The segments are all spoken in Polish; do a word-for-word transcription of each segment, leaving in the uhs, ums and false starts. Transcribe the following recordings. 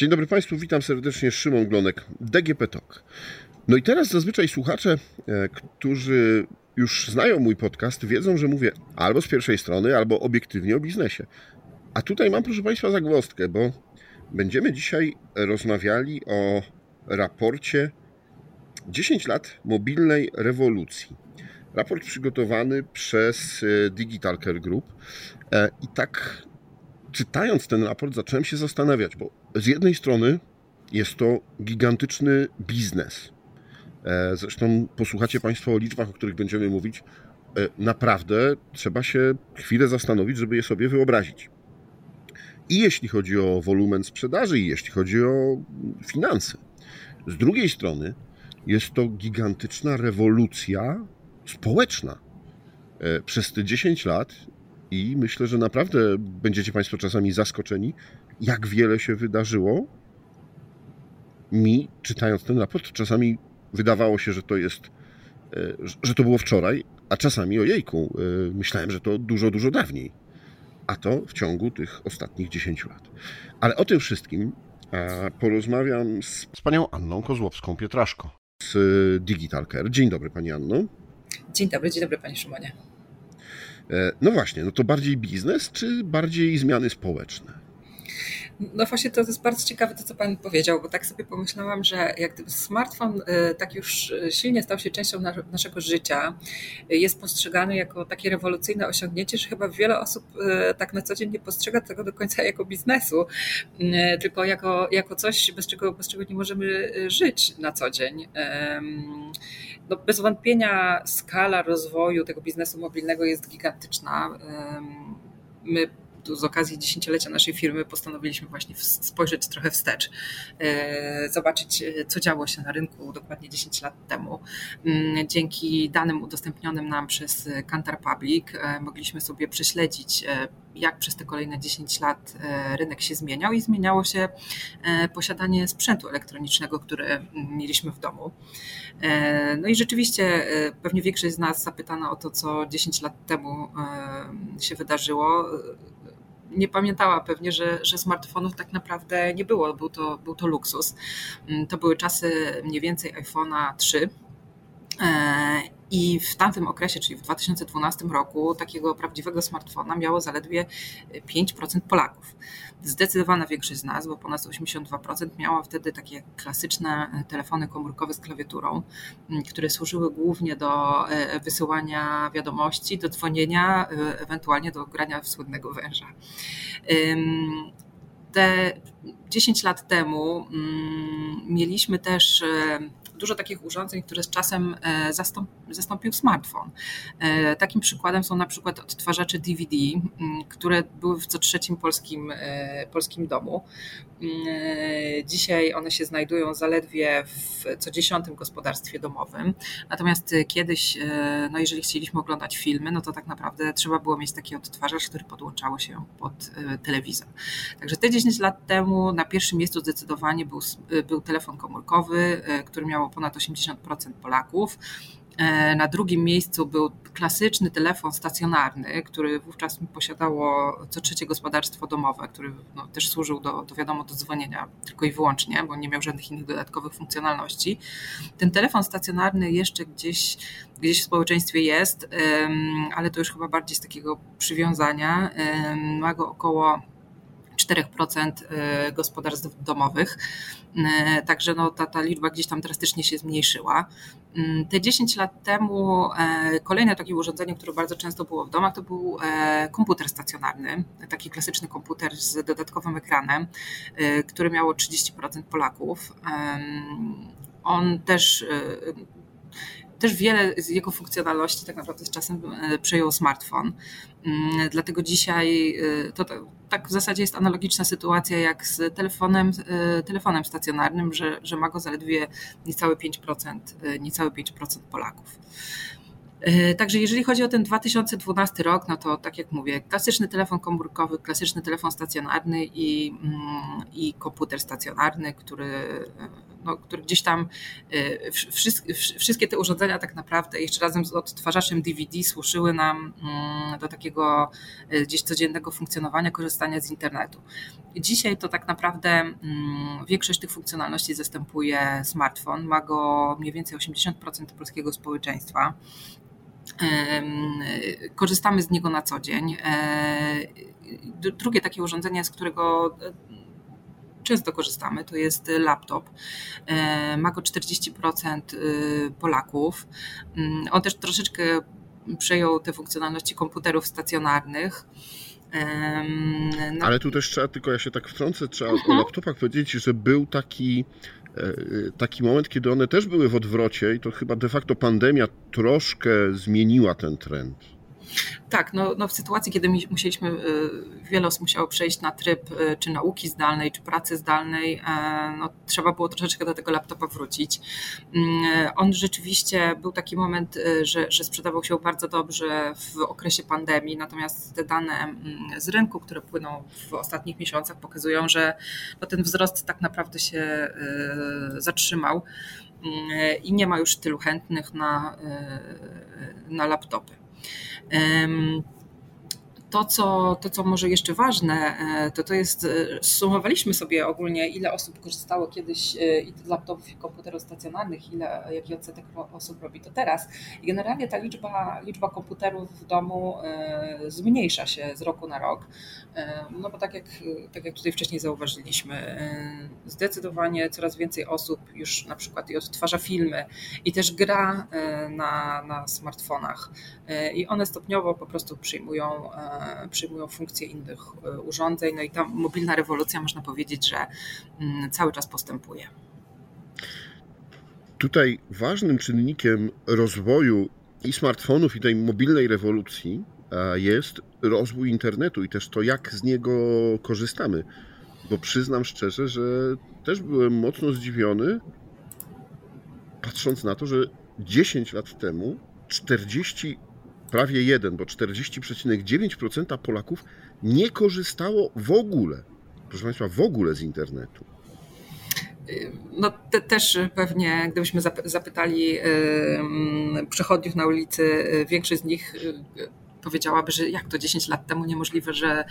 Dzień dobry Państwu, witam serdecznie, Szymon Glonek, D G P Talk. No i teraz zazwyczaj słuchacze, którzy już znają mój podcast, wiedzą, że mówię albo z pierwszej strony, albo obiektywnie o biznesie. A tutaj mam, proszę Państwa, zagwozdkę, bo będziemy dzisiaj rozmawiali o raporcie dziesięć lat mobilnej rewolucji. Raport przygotowany przez Digital Care Group i tak czytając ten raport zacząłem się zastanawiać, bo z jednej strony jest to gigantyczny biznes. Zresztą posłuchacie Państwo o liczbach, o których będziemy mówić. Naprawdę trzeba się chwilę zastanowić, żeby je sobie wyobrazić. I jeśli chodzi o wolumen sprzedaży, i jeśli chodzi o finanse. Z drugiej strony jest to gigantyczna rewolucja społeczna przez te dziesięć lat i myślę, że naprawdę będziecie Państwo czasami zaskoczeni, jak wiele się wydarzyło. Mi, czytając ten raport, czasami wydawało się, że to jest, że to było wczoraj, a czasami ojejku, myślałem, że to dużo, dużo dawniej. A to w ciągu tych ostatnich dziesięciu lat. Ale o tym wszystkim porozmawiam z, z panią Anną Kozłowską-Pietraszko z Digital Care. Dzień dobry pani Anno. Dzień dobry, dzień dobry panie Szymonie. No właśnie, no to bardziej biznes czy bardziej zmiany społeczne? No właśnie to jest bardzo ciekawe to, co Pan powiedział, bo tak sobie pomyślałam, że jak gdyby smartfon tak już silnie stał się częścią naszego życia, jest postrzegany jako takie rewolucyjne osiągnięcie, że chyba wiele osób tak na co dzień nie postrzega tego do końca jako biznesu, tylko jako, jako coś, bez czego, bez czego nie możemy żyć na co dzień. No bez wątpienia skala rozwoju tego biznesu mobilnego jest gigantyczna. My z okazji dziesięciolecia naszej firmy postanowiliśmy właśnie spojrzeć trochę wstecz, zobaczyć, co działo się na rynku dokładnie dziesięć lat temu. Dzięki danym udostępnionym nam przez Kantar Public mogliśmy sobie prześledzić, jak przez te kolejne dziesięć lat rynek się zmieniał i zmieniało się posiadanie sprzętu elektronicznego, które mieliśmy w domu. No i rzeczywiście pewnie większość z nas zapytana o to, co dziesięć lat temu się wydarzyło, nie pamiętała pewnie, że, że smartfonów tak naprawdę nie było, był to, był to luksus. To były czasy mniej więcej iPhone'a trzy. I w tamtym okresie, czyli w dwa tysiące dwunastym roku, takiego prawdziwego smartfona miało zaledwie pięć procent Polaków. Zdecydowana większość z nas, bo ponad osiemdziesiąt dwa procent, miała wtedy takie klasyczne telefony komórkowe z klawiaturą, które służyły głównie do wysyłania wiadomości, do dzwonienia, ewentualnie do grania w słynnego węża. Te dziesięć lat temu mieliśmy też dużo takich urządzeń, które z czasem zastąpił smartfon. Takim przykładem są na przykład odtwarzacze D V D, które były w co trzecim polskim, polskim domu. Dzisiaj one się znajdują zaledwie w co dziesiątym gospodarstwie domowym. Natomiast kiedyś, no jeżeli chcieliśmy oglądać filmy, no to tak naprawdę trzeba było mieć taki odtwarzacz, który podłączało się pod telewizor. Także te dziesięć lat temu na pierwszym miejscu zdecydowanie był, był telefon komórkowy, który miał ponad osiemdziesiąt procent Polaków. Na drugim miejscu był klasyczny telefon stacjonarny, który wówczas posiadało co trzecie gospodarstwo domowe, który no, też służył do, do wiadomo do dzwonienia tylko i wyłącznie, bo nie miał żadnych innych dodatkowych funkcjonalności. Ten telefon stacjonarny jeszcze gdzieś, gdzieś w społeczeństwie jest, ale to już chyba bardziej z takiego przywiązania. Ma go około cztery procent gospodarstw domowych, także no ta, ta liczba gdzieś tam drastycznie się zmniejszyła. Te dziesięć lat temu kolejne takie urządzenie, które bardzo często było w domach, to był komputer stacjonarny, taki klasyczny komputer z dodatkowym ekranem, który miało trzydzieści procent Polaków. On też... Też wiele z jego funkcjonalności tak naprawdę z czasem przejął smartfon. Dlatego dzisiaj to tak w zasadzie jest analogiczna sytuacja jak z telefonem, telefonem stacjonarnym, że, że ma go zaledwie niecałe pięć procent, niecałe pięć procent Polaków. Także jeżeli chodzi o ten dwa tysiące dwunasty rok, no to tak jak mówię, klasyczny telefon komórkowy, klasyczny telefon stacjonarny i, i komputer stacjonarny, który no, który gdzieś tam wszystkie, wszystkie te urządzenia tak naprawdę jeszcze razem z odtwarzaczem D V D służyły nam do takiego gdzieś codziennego funkcjonowania, korzystania z internetu. Dzisiaj to tak naprawdę większość tych funkcjonalności zastępuje smartfon. Ma go mniej więcej osiemdziesiąt procent polskiego społeczeństwa. Korzystamy z niego na co dzień. Drugie takie urządzenie, z którego często korzystamy, to jest laptop. Ma go czterdzieści procent Polaków. On też troszeczkę przejął te funkcjonalności komputerów stacjonarnych. No. Ale tu też trzeba, tylko ja się tak wtrącę, trzeba mhm. o laptopach powiedzieć, że był taki taki moment, kiedy one też były w odwrocie i to chyba de facto pandemia troszkę zmieniła ten trend. Tak, no, no w sytuacji, kiedy musieliśmy, wiele osób musiało przejść na tryb czy nauki zdalnej, czy pracy zdalnej, no, trzeba było troszeczkę do tego laptopa wrócić. On rzeczywiście był taki moment, że, że sprzedawał się bardzo dobrze w okresie pandemii, natomiast te dane z rynku, które płyną w ostatnich miesiącach, pokazują, że no, ten wzrost tak naprawdę się zatrzymał i nie ma już tylu chętnych na, na laptopy. To co, to, co może jeszcze ważne, to to jest, zsumowaliśmy sobie ogólnie, ile osób korzystało kiedyś z laptopów i komputerów stacjonarnych, ile, jaki odsetek osób robi to teraz. I generalnie ta liczba, liczba komputerów w domu zmniejsza się z roku na rok, no bo tak jak, tak jak tutaj wcześniej zauważyliśmy, zdecydowanie coraz więcej osób już na przykład i odtwarza filmy i też gra na, na smartfonach i one stopniowo po prostu przyjmują przyjmują funkcje innych urządzeń, no i ta mobilna rewolucja, można powiedzieć, że cały czas postępuje. Tutaj ważnym czynnikiem rozwoju i smartfonów, i tej mobilnej rewolucji jest rozwój internetu i też to, jak z niego korzystamy, bo przyznam szczerze, że też byłem mocno zdziwiony, patrząc na to, że dziesięć lat temu czterdzieści prawie jeden, bo czterdzieści przecinek dziewięć procent Polaków nie korzystało w ogóle, proszę Państwa, w ogóle z internetu. No te, też pewnie, gdybyśmy zapytali yy, przechodniów na ulicy, yy, większość z nich yy, powiedziałaby, że jak to dziesięć lat temu niemożliwe, że,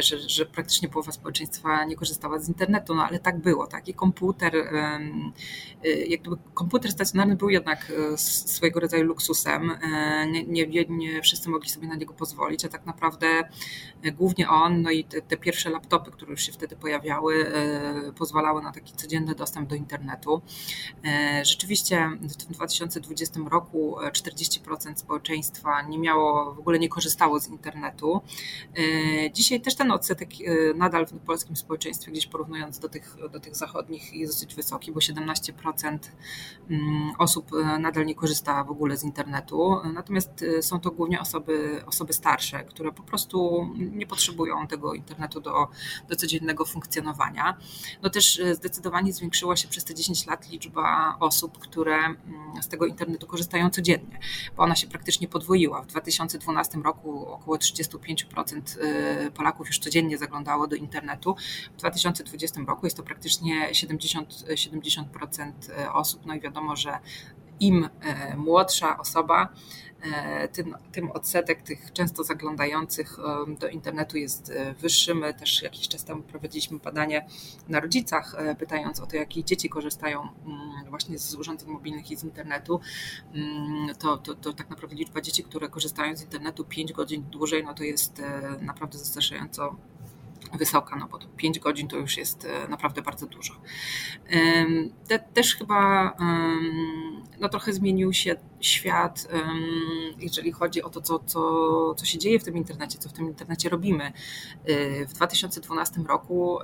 że, że praktycznie połowa społeczeństwa nie korzystała z internetu, no ale tak było, tak? I komputer, jakby komputer stacjonarny był jednak swojego rodzaju luksusem, nie, nie, nie wszyscy mogli sobie na niego pozwolić, a tak naprawdę głównie on, no i te, te pierwsze laptopy, które już się wtedy pojawiały, pozwalały na taki codzienny dostęp do internetu. Rzeczywiście w tym dwa tysiące dwudziestym roku czterdzieści procent społeczeństwa nie miało, w ogóle nie korzystało z internetu. Dzisiaj też ten odsetek nadal w polskim społeczeństwie, gdzieś porównując do tych, do tych zachodnich, jest dosyć wysoki, bo siedemnaście procent osób nadal nie korzysta w ogóle z internetu. Natomiast są to głównie osoby, osoby starsze, które po prostu nie potrzebują tego internetu do, do codziennego funkcjonowania. No też zdecydowanie zwiększyła się przez te dziesięć lat liczba osób, które z tego internetu korzystają codziennie, bo ona się praktycznie podwoiła. W dwa tysiące dwunastym W dwa tysiące dwunastym roku około trzydzieści pięć procent Polaków już codziennie zaglądało do internetu. W dwa tysiące dwudziestym roku jest to praktycznie siedemdziesiąt procent osób. No i wiadomo, że im młodsza osoba, tym, tym odsetek tych często zaglądających do internetu jest wyższy. My też jakiś czas temu prowadziliśmy badanie na rodzicach, pytając o to, jakie dzieci korzystają właśnie z urządzeń mobilnych i z internetu. To, to, to tak naprawdę liczba dzieci, które korzystają z internetu pięć godzin dłużej, no to jest naprawdę zastraszająco wysoka, no bo pięć godzin to już jest naprawdę bardzo dużo. Też chyba no trochę zmienił się świat, jeżeli chodzi o to, co, co, co się dzieje w tym internecie, co w tym internecie robimy. W dwa tysiące dwunastym roku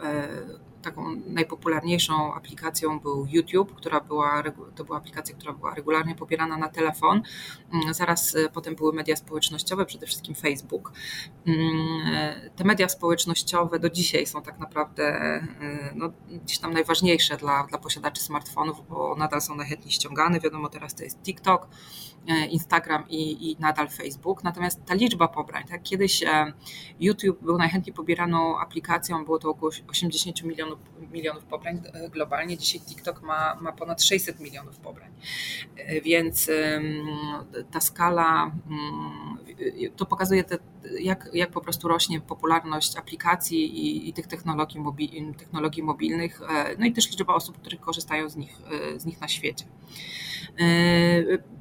taką najpopularniejszą aplikacją był YouTube, która była, to była aplikacja, która była regularnie pobierana na telefon. Zaraz potem były media społecznościowe, przede wszystkim Facebook. Te media społecznościowe do dzisiaj są tak naprawdę no, gdzieś tam najważniejsze dla, dla posiadaczy smartfonów, bo nadal są najchętniej ściągane. Wiadomo, teraz to jest TikTok, Instagram i, i nadal Facebook. Natomiast ta liczba pobrań, tak? Kiedyś YouTube był najchętniej pobieraną aplikacją, było to około osiemdziesiąt milionów, milionów pobrań globalnie. Dzisiaj TikTok ma, ma ponad sześćset milionów pobrań. Więc ta skala, to pokazuje te, jak, jak po prostu rośnie popularność aplikacji i, i tych technologii, mobi, technologii mobilnych, no i też liczba osób, które korzystają z nich, z nich na świecie.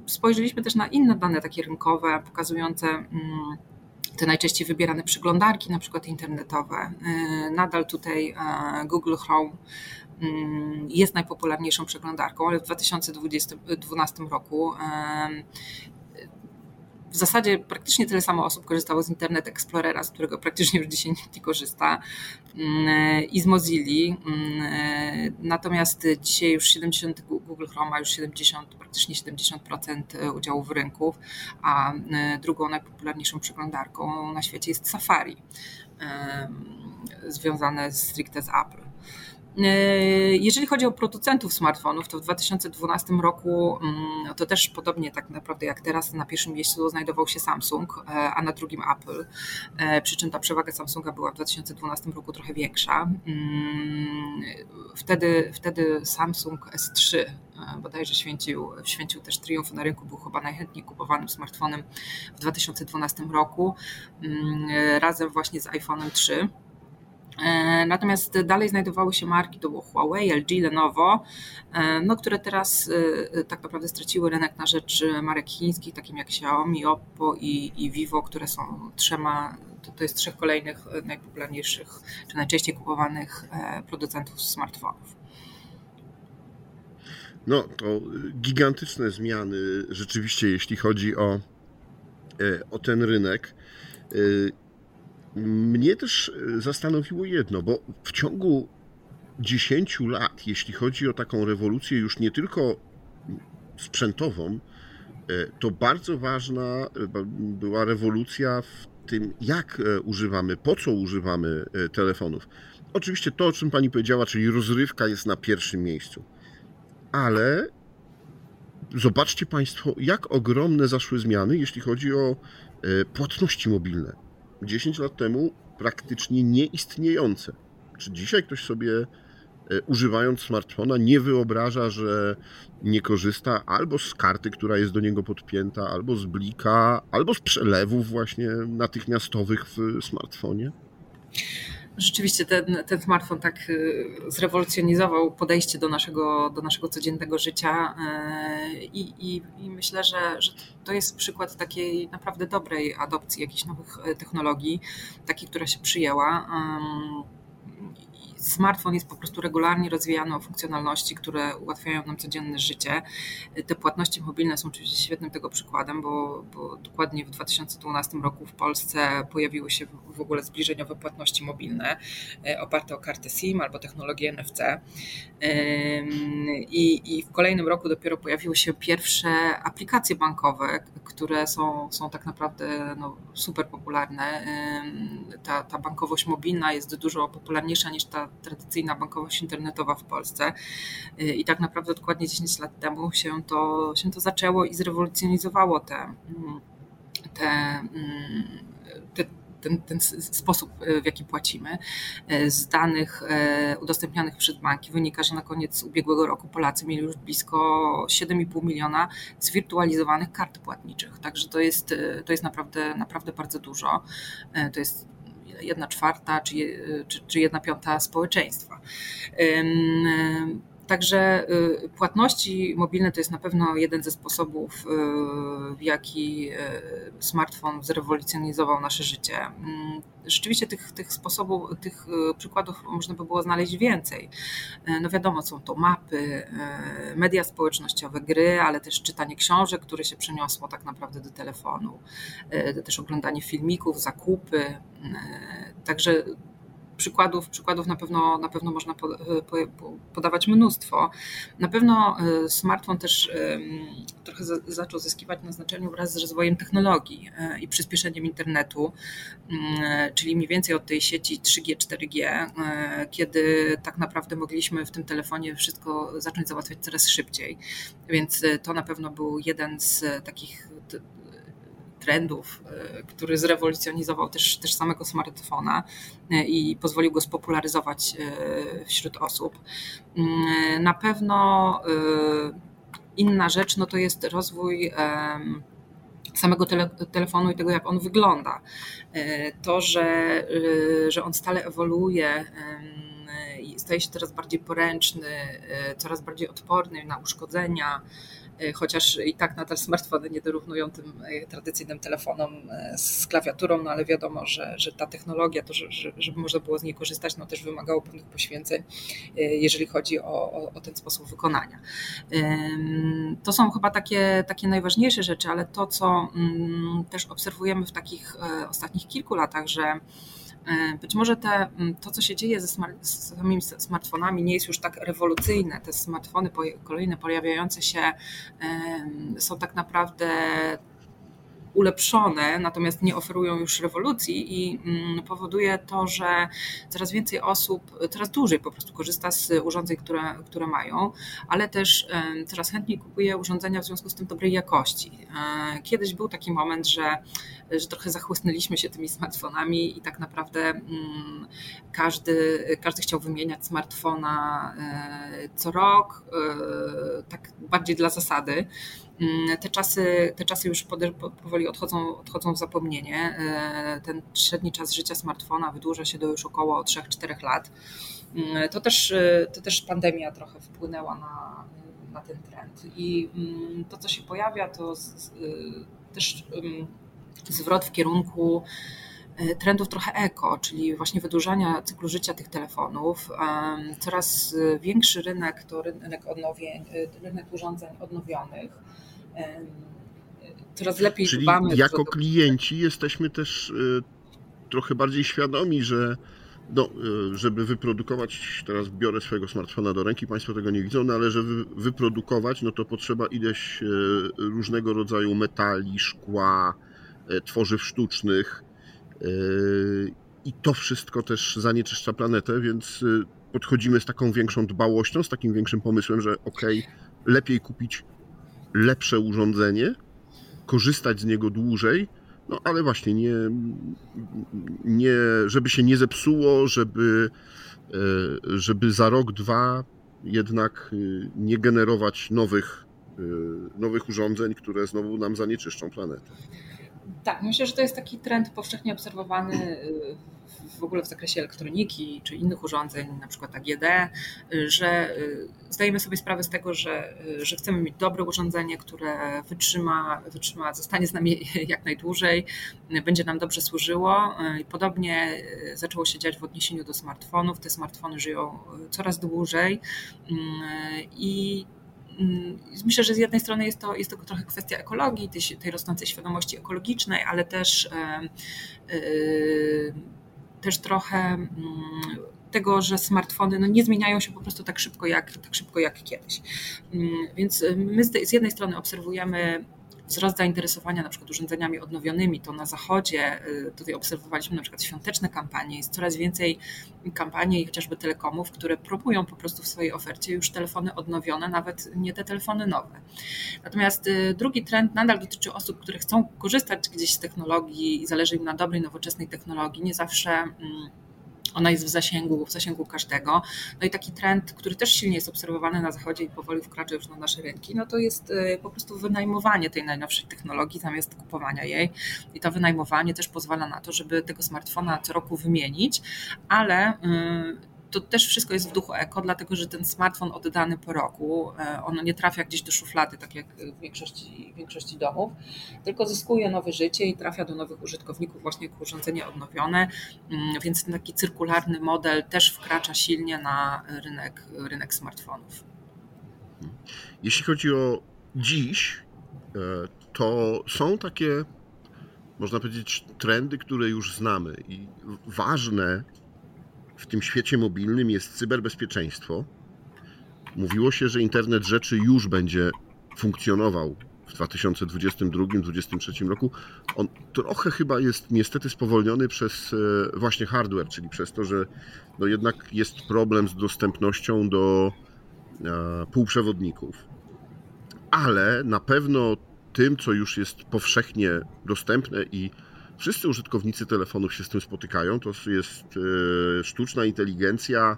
Spojrzeliśmy też na inne dane takie rynkowe, pokazujące te najczęściej wybierane przeglądarki, na przykład internetowe. Nadal tutaj Google Chrome jest najpopularniejszą przeglądarką, ale w dwa tysiące dwunastym roku w zasadzie praktycznie tyle samo osób korzystało z Internet Explorera, z którego praktycznie już dzisiaj nikt nie korzysta, i z Mozilli. Natomiast dzisiaj już siedemdziesiąt Google Chrome ma już siedemdziesiąt, praktycznie siedemdziesiąt procent udziału w rynku, a drugą najpopularniejszą przeglądarką na świecie jest Safari, związane stricte z Apple. Jeżeli chodzi o producentów smartfonów, to w dwa tysiące dwunastym roku to też podobnie tak naprawdę jak teraz na pierwszym miejscu znajdował się Samsung, a na drugim Apple, przy czym ta przewaga Samsunga była w dwa tysiące dwunastym roku trochę większa. Wtedy, wtedy Samsung S trzy bodajże święcił, święcił też triumf na rynku, był chyba najchętniej kupowanym smartfonem w dwa tysiące dwunastym roku, razem właśnie z iPhone'em trzy. Natomiast dalej znajdowały się marki, to było Huawei, L G, Lenovo, no, które teraz tak naprawdę straciły rynek na rzecz marek chińskich, takim jak Xiaomi, Oppo i, i Vivo, które są trzema, to, to jest trzech kolejnych najpopularniejszych czy najczęściej kupowanych producentów smartfonów. No to gigantyczne zmiany rzeczywiście, jeśli chodzi o, o ten rynek. Mnie też zastanowiło jedno, bo w ciągu dziesięciu lat, jeśli chodzi o taką rewolucję już nie tylko sprzętową, to bardzo ważna była rewolucja w tym, jak używamy, po co używamy telefonów. Oczywiście to, o czym pani powiedziała, czyli rozrywka jest na pierwszym miejscu, ale zobaczcie państwo, jak ogromne zaszły zmiany, jeśli chodzi o płatności mobilne. dziesięć lat temu praktycznie nieistniejące. Czy dzisiaj ktoś sobie, używając smartfona, nie wyobraża, że nie korzysta albo z karty, która jest do niego podpięta, albo z blika, albo z przelewów właśnie natychmiastowych w smartfonie? Rzeczywiście ten, ten smartfon tak zrewolucjonizował podejście do naszego, do naszego codziennego życia i, i, i myślę, że, że to jest przykład takiej naprawdę dobrej adopcji jakichś nowych technologii, takiej, która się przyjęła. Smartfon jest po prostu regularnie rozwijany o funkcjonalności, które ułatwiają nam codzienne życie. Te płatności mobilne są oczywiście świetnym tego przykładem, bo, bo dokładnie w dwa tysiące dwunastym roku w Polsce pojawiły się w ogóle zbliżeniowe płatności mobilne oparte o kartę SIM albo technologię N F C. I, i w kolejnym roku dopiero pojawiły się pierwsze aplikacje bankowe, które są, są tak naprawdę no, super popularne. Ta, ta bankowość mobilna jest dużo popularniejsza niż ta tradycyjna bankowość internetowa w Polsce i tak naprawdę dokładnie dziesięć lat temu się to, się to zaczęło i zrewolucjonizowało te, te, te, ten, ten sposób, w jaki płacimy. Z danych udostępnianych przez banki wynika, że na koniec ubiegłego roku Polacy mieli już blisko siedem i pół miliona zwirtualizowanych kart płatniczych, także to jest, to jest naprawdę, naprawdę bardzo dużo. To jest jedna czwarta czy, czy, czy jedna piąta społeczeństwa. Także płatności mobilne to jest na pewno jeden ze sposobów, w jaki smartfon zrewolucjonizował nasze życie. Rzeczywiście tych, tych sposobów, tych przykładów można by było znaleźć więcej. No wiadomo, są to mapy, media społecznościowe, gry, ale też czytanie książek, które się przeniosło tak naprawdę do telefonu, też oglądanie filmików, zakupy. Także Przykładów, przykładów na pewno, na pewno można podawać mnóstwo. Na pewno smartfon też trochę zaczął zyskiwać na znaczeniu wraz z rozwojem technologii i przyspieszeniem internetu, czyli mniej więcej od tej sieci trzy G, cztery G, kiedy tak naprawdę mogliśmy w tym telefonie wszystko zacząć załatwiać coraz szybciej. Więc to na pewno był jeden z takich trendów, który zrewolucjonizował też, też samego smartfona i pozwolił go spopularyzować wśród osób. Na pewno inna rzecz no to jest rozwój samego tele, telefonu i tego, jak on wygląda. To, że, że on stale ewoluuje, staje się coraz bardziej poręczny, coraz bardziej odporny na uszkodzenia, chociaż i tak nadal smartfony nie dorównują tym tradycyjnym telefonom z klawiaturą, no ale wiadomo, że, że ta technologia, to, żeby można było z niej korzystać, no też wymagało pewnych poświęceń, jeżeli chodzi o, o, o ten sposób wykonania. To są chyba takie, takie najważniejsze rzeczy, ale to, co też obserwujemy w takich ostatnich kilku latach, że być może te, to, co się dzieje ze smart, z samymi smartfonami, nie jest już tak rewolucyjne. Te smartfony kolejne pojawiające się są tak naprawdę ulepszone, natomiast nie oferują już rewolucji i powoduje to, że coraz więcej osób, coraz dłużej po prostu korzysta z urządzeń, które, które mają, ale też coraz chętniej kupuje urządzenia w związku z tym dobrej jakości. Kiedyś był taki moment, że, że trochę zachłysnęliśmy się tymi smartfonami i tak naprawdę każdy, każdy chciał wymieniać smartfona co rok, tak bardziej dla zasady. Te czasy, te czasy już powoli odchodzą, odchodzą w zapomnienie. Ten średni czas życia smartfona wydłuża się do już około trzech do czterech lat. To też, to też pandemia trochę wpłynęła na, na ten trend. I to, co się pojawia, to z, też zwrot w kierunku trendów trochę eko, czyli właśnie wydłużania cyklu życia tych telefonów. Coraz większy rynek to rynek odnowień, rynek urządzeń odnowionych. Coraz lepiej czyli dbamy. Jako klienci jesteśmy też trochę bardziej świadomi, że no, żeby wyprodukować, teraz biorę swojego smartfona do ręki, Państwo tego nie widzą, no ale żeby wyprodukować, no to potrzeba ileś różnego rodzaju metali, szkła, tworzyw sztucznych. I to wszystko też zanieczyszcza planetę, więc podchodzimy z taką większą dbałością, z takim większym pomysłem, że okej, lepiej kupić lepsze urządzenie, korzystać z niego dłużej, no ale właśnie nie, nie żeby się nie zepsuło, żeby, żeby za rok, dwa jednak nie generować nowych, nowych urządzeń, które znowu nam zanieczyszczą planetę. Tak, myślę, że to jest taki trend powszechnie obserwowany w ogóle w zakresie elektroniki czy innych urządzeń, na przykład A G D, że zdajemy sobie sprawę z tego, że, że chcemy mieć dobre urządzenie, które wytrzyma, wytrzyma, zostanie z nami jak najdłużej, będzie nam dobrze służyło. I podobnie zaczęło się dziać w odniesieniu do smartfonów. Te smartfony żyją coraz dłużej i myślę, że z jednej strony jest to, jest to trochę kwestia ekologii, tej, tej rosnącej świadomości ekologicznej, ale też, yy, też trochę yy, tego, że smartfony no, nie zmieniają się po prostu tak szybko jak, tak szybko jak kiedyś. Yy, więc my z, tej, z jednej strony obserwujemy wzrost zainteresowania na przykład urządzeniami odnowionymi, to na zachodzie tutaj obserwowaliśmy na przykład świąteczne kampanie, jest coraz więcej kampanii chociażby telekomów, które promują po prostu w swojej ofercie już telefony odnowione, nawet nie te telefony nowe. Natomiast drugi trend nadal dotyczy osób, które chcą korzystać gdzieś z technologii i zależy im na dobrej, nowoczesnej technologii, nie zawsze ona jest w zasięgu, w zasięgu każdego. No i taki trend, który też silnie jest obserwowany na zachodzie i powoli wkracza już na nasze rynki, no to jest po prostu wynajmowanie tej najnowszej technologii zamiast kupowania jej. I to wynajmowanie też pozwala na to, żeby tego smartfona co roku wymienić, ale to też wszystko jest w duchu eko, dlatego że ten smartfon oddany po roku, on nie trafia gdzieś do szuflady, tak jak w większości, w większości domów, tylko zyskuje nowe życie i trafia do nowych użytkowników właśnie jako urządzenie odnowione, więc taki cyrkularny model też wkracza silnie na rynek, rynek smartfonów. Jeśli chodzi o dziś, to są takie, można powiedzieć, trendy, które już znamy i ważne w tym świecie mobilnym jest cyberbezpieczeństwo. Mówiło się, że internet rzeczy już będzie funkcjonował w dwa tysiące dwudziestym drugim dwudziestym trzecim roku. On trochę chyba jest niestety spowolniony przez właśnie hardware, czyli przez to, że no jednak jest problem z dostępnością do półprzewodników. Ale na pewno tym, co już jest powszechnie dostępne i wszyscy użytkownicy telefonów się z tym spotykają, to jest sztuczna inteligencja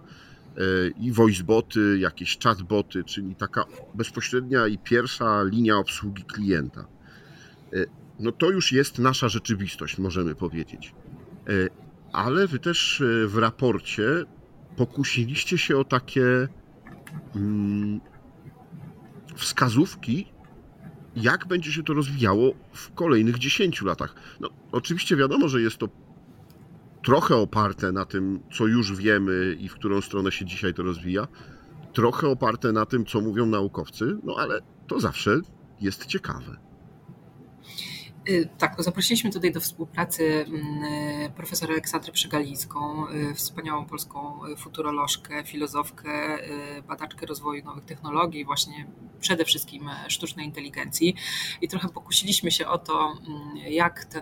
i voiceboty, jakieś chatboty, czyli taka bezpośrednia i pierwsza linia obsługi klienta. No to już jest nasza rzeczywistość, możemy powiedzieć. Ale wy też w raporcie pokusiliście się o takie wskazówki, jak będzie się to rozwijało w kolejnych dziesięciu latach. No, oczywiście wiadomo, że jest to trochę oparte na tym, co już wiemy i w którą stronę się dzisiaj to rozwija, trochę oparte na tym, co mówią naukowcy, no ale to zawsze jest ciekawe. Tak, zaprosiliśmy tutaj do współpracy profesor Aleksandrę Przegalińską, wspaniałą polską futurolożkę, filozofkę, badaczkę rozwoju nowych technologii, właśnie przede wszystkim sztucznej inteligencji. I trochę pokusiliśmy się o to, jak, ten,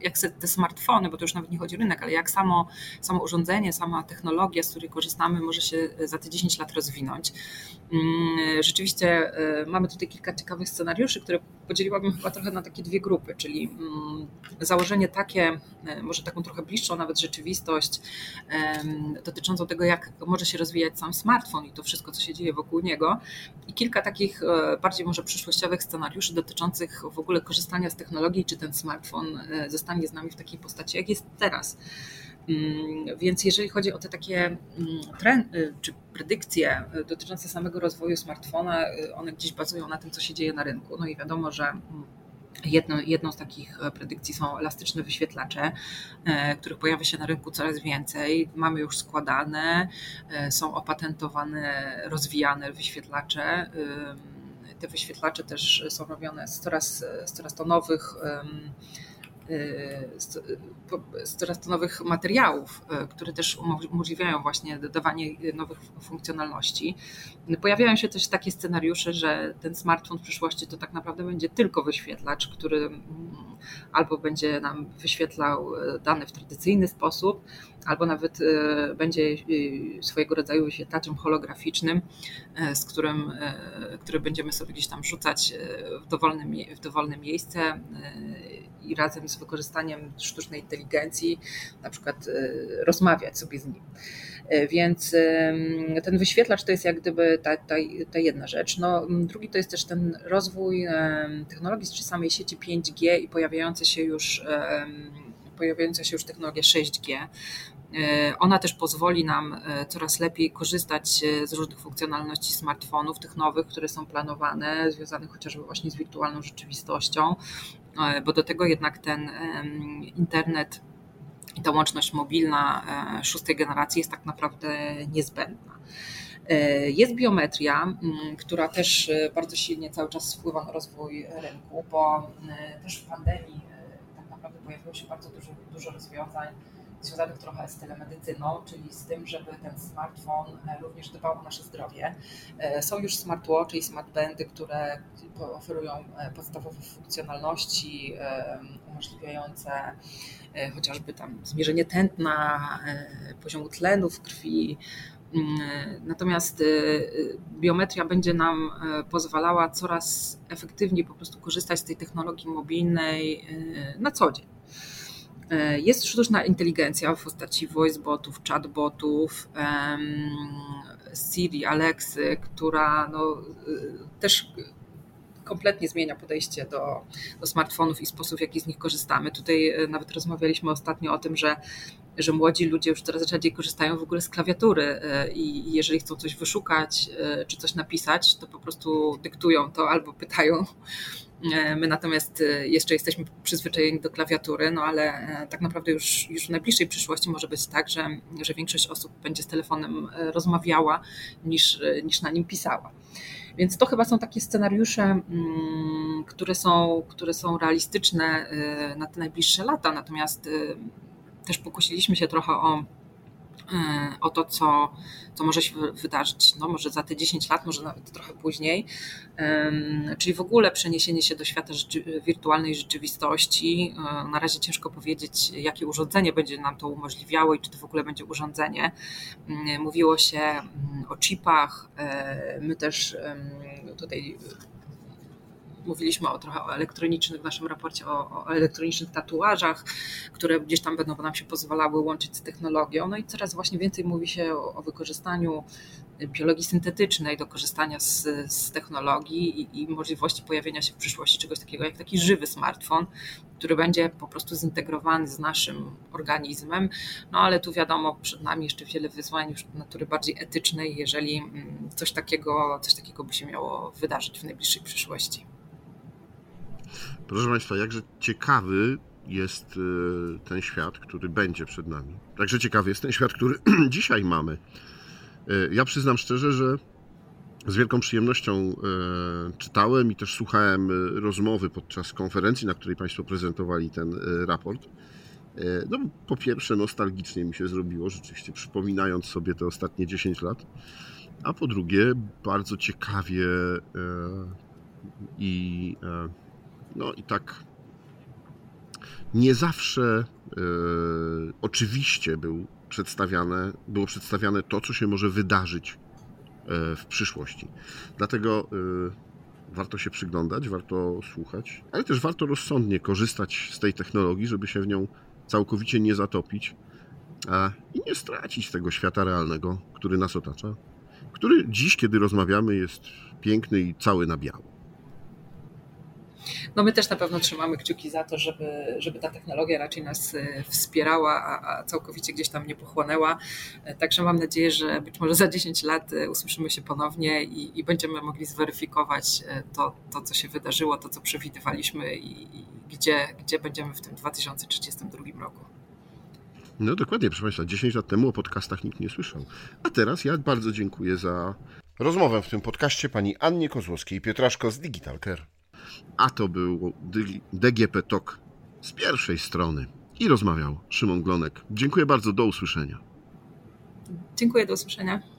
jak te smartfony, bo to już nawet nie chodzi o rynek, ale jak samo, samo urządzenie, sama technologia, z której korzystamy, może się za te dziesięć lat rozwinąć. Rzeczywiście mamy tutaj kilka ciekawych scenariuszy, które podzieliłabym chyba trochę na takie dwie grupy, czyli założenie takie, może taką trochę bliższą nawet rzeczywistość dotyczącą tego, jak może się rozwijać sam smartfon i to wszystko, co się dzieje wokół niego, i kilka takich bardziej może przyszłościowych scenariuszy dotyczących w ogóle korzystania z technologii, czy ten smartfon zostanie z nami w takiej postaci, jak jest teraz. Więc jeżeli chodzi o te takie trendy czy predykcje dotyczące samego rozwoju smartfona, one gdzieś bazują na tym, co się dzieje na rynku. No i wiadomo, że Jedną, jedną z takich predykcji są elastyczne wyświetlacze, których pojawia się na rynku coraz więcej. Mamy już składane, są opatentowane, rozwijane wyświetlacze. Te wyświetlacze też są robione z coraz, z coraz to nowych Z, z coraz to nowych materiałów, które też umożliwiają właśnie dodawanie nowych funkcjonalności. Pojawiają się też takie scenariusze, że ten smartfon w przyszłości to tak naprawdę będzie tylko wyświetlacz, który albo będzie nam wyświetlał dane w tradycyjny sposób, albo nawet będzie swojego rodzaju wyświetlaczem holograficznym, z którym który będziemy sobie gdzieś tam rzucać w dowolnym, w dowolnym miejsce i razem z wykorzystaniem sztucznej inteligencji na przykład rozmawiać sobie z nim. Więc ten wyświetlacz to jest jak gdyby ta, ta, ta jedna rzecz. No, drugi to jest też ten rozwój technologii czy samej sieci pięć G i pojawiające się już, pojawiająca się już technologia sześć G. Ona też pozwoli nam coraz lepiej korzystać z różnych funkcjonalności smartfonów, tych nowych, które są planowane, związanych chociażby właśnie z wirtualną rzeczywistością, bo do tego jednak ten internet i ta łączność mobilna szóstej generacji jest tak naprawdę niezbędna. Jest biometria, która też bardzo silnie cały czas wpływa na rozwój rynku, bo też w pandemii tak naprawdę pojawiło się bardzo dużo, dużo rozwiązań związanych trochę z telemedycyną, czyli z tym, żeby ten smartfon również dbał o nasze zdrowie. Są już smartwatche i smartbandy, które oferują podstawowe funkcjonalności umożliwiające chociażby tam zmierzenie tętna, poziomu tlenu w krwi. Natomiast biometria będzie nam pozwalała coraz efektywniej po prostu korzystać z tej technologii mobilnej na co dzień. Jest sztuczna inteligencja w postaci voicebotów, chatbotów, Siri, Alexy, która no, też kompletnie zmienia podejście do, do smartfonów i sposób, w jaki z nich korzystamy. Tutaj nawet rozmawialiśmy ostatnio o tym, że, że młodzi ludzie już coraz rzadziej korzystają w ogóle z klawiatury i jeżeli chcą coś wyszukać czy coś napisać, to po prostu dyktują to albo pytają. My natomiast jeszcze jesteśmy przyzwyczajeni do klawiatury, no ale tak naprawdę już, już w najbliższej przyszłości może być tak, że, że większość osób będzie z telefonem rozmawiała niż, niż na nim pisała. Więc to chyba są takie scenariusze, które są, które są realistyczne na te najbliższe lata, natomiast też pokusiliśmy się trochę o o to, co, co może się wydarzyć, no może za te dziesięć lat, może nawet trochę później, czyli w ogóle przeniesienie się do świata rzeczy, wirtualnej rzeczywistości. Na razie ciężko powiedzieć, jakie urządzenie będzie nam to umożliwiało i czy to w ogóle będzie urządzenie. Mówiło się o chipach, my też tutaj mówiliśmy o trochę o elektronicznych, w naszym raporcie o, o elektronicznych tatuażach, które gdzieś tam będą nam się pozwalały łączyć z technologią. No i coraz właśnie więcej mówi się o, o wykorzystaniu biologii syntetycznej do korzystania z, z technologii i, i możliwości pojawienia się w przyszłości czegoś takiego jak taki żywy smartfon, który będzie po prostu zintegrowany z naszym organizmem. No ale tu wiadomo, przed nami jeszcze wiele wyzwań już natury bardziej etycznej, jeżeli coś takiego, coś takiego by się miało wydarzyć w najbliższej przyszłości. Proszę Państwa, jakże ciekawy jest ten świat, który będzie przed nami. Także ciekawy jest ten świat, który dzisiaj mamy. Ja przyznam szczerze, że z wielką przyjemnością czytałem i też słuchałem rozmowy podczas konferencji, na której Państwo prezentowali ten raport. No, po pierwsze, nostalgicznie mi się zrobiło, rzeczywiście przypominając sobie te ostatnie dziesięć lat, a po drugie, bardzo ciekawie i... No i tak nie zawsze e, oczywiście był przedstawiane, było przedstawiane to, co się może wydarzyć e, w przyszłości. Dlatego e, warto się przyglądać, warto słuchać, ale też warto rozsądnie korzystać z tej technologii, żeby się w nią całkowicie nie zatopić a, i nie stracić tego świata realnego, który nas otacza, który dziś, kiedy rozmawiamy, jest piękny i cały na biało. No my też na pewno trzymamy kciuki za to, żeby, żeby ta technologia raczej nas wspierała, a, a całkowicie gdzieś tam nie pochłonęła. Także mam nadzieję, że być może za dziesięć lat usłyszymy się ponownie i, i będziemy mogli zweryfikować to, to, co się wydarzyło, to, co przewidywaliśmy i, i gdzie, gdzie będziemy w tym dwa tysiące trzydziestym drugim roku. No dokładnie, proszę Państwa, dziesięć lat temu o podcastach nikt nie słyszał. A teraz ja bardzo dziękuję za rozmowę w tym podcaście pani Annie Kozłowskiej-Pietraszko z Digital Care. A to był D G P Talk z pierwszej strony i rozmawiał Szymon Glonek. Dziękuję bardzo, do usłyszenia. Dziękuję, do usłyszenia.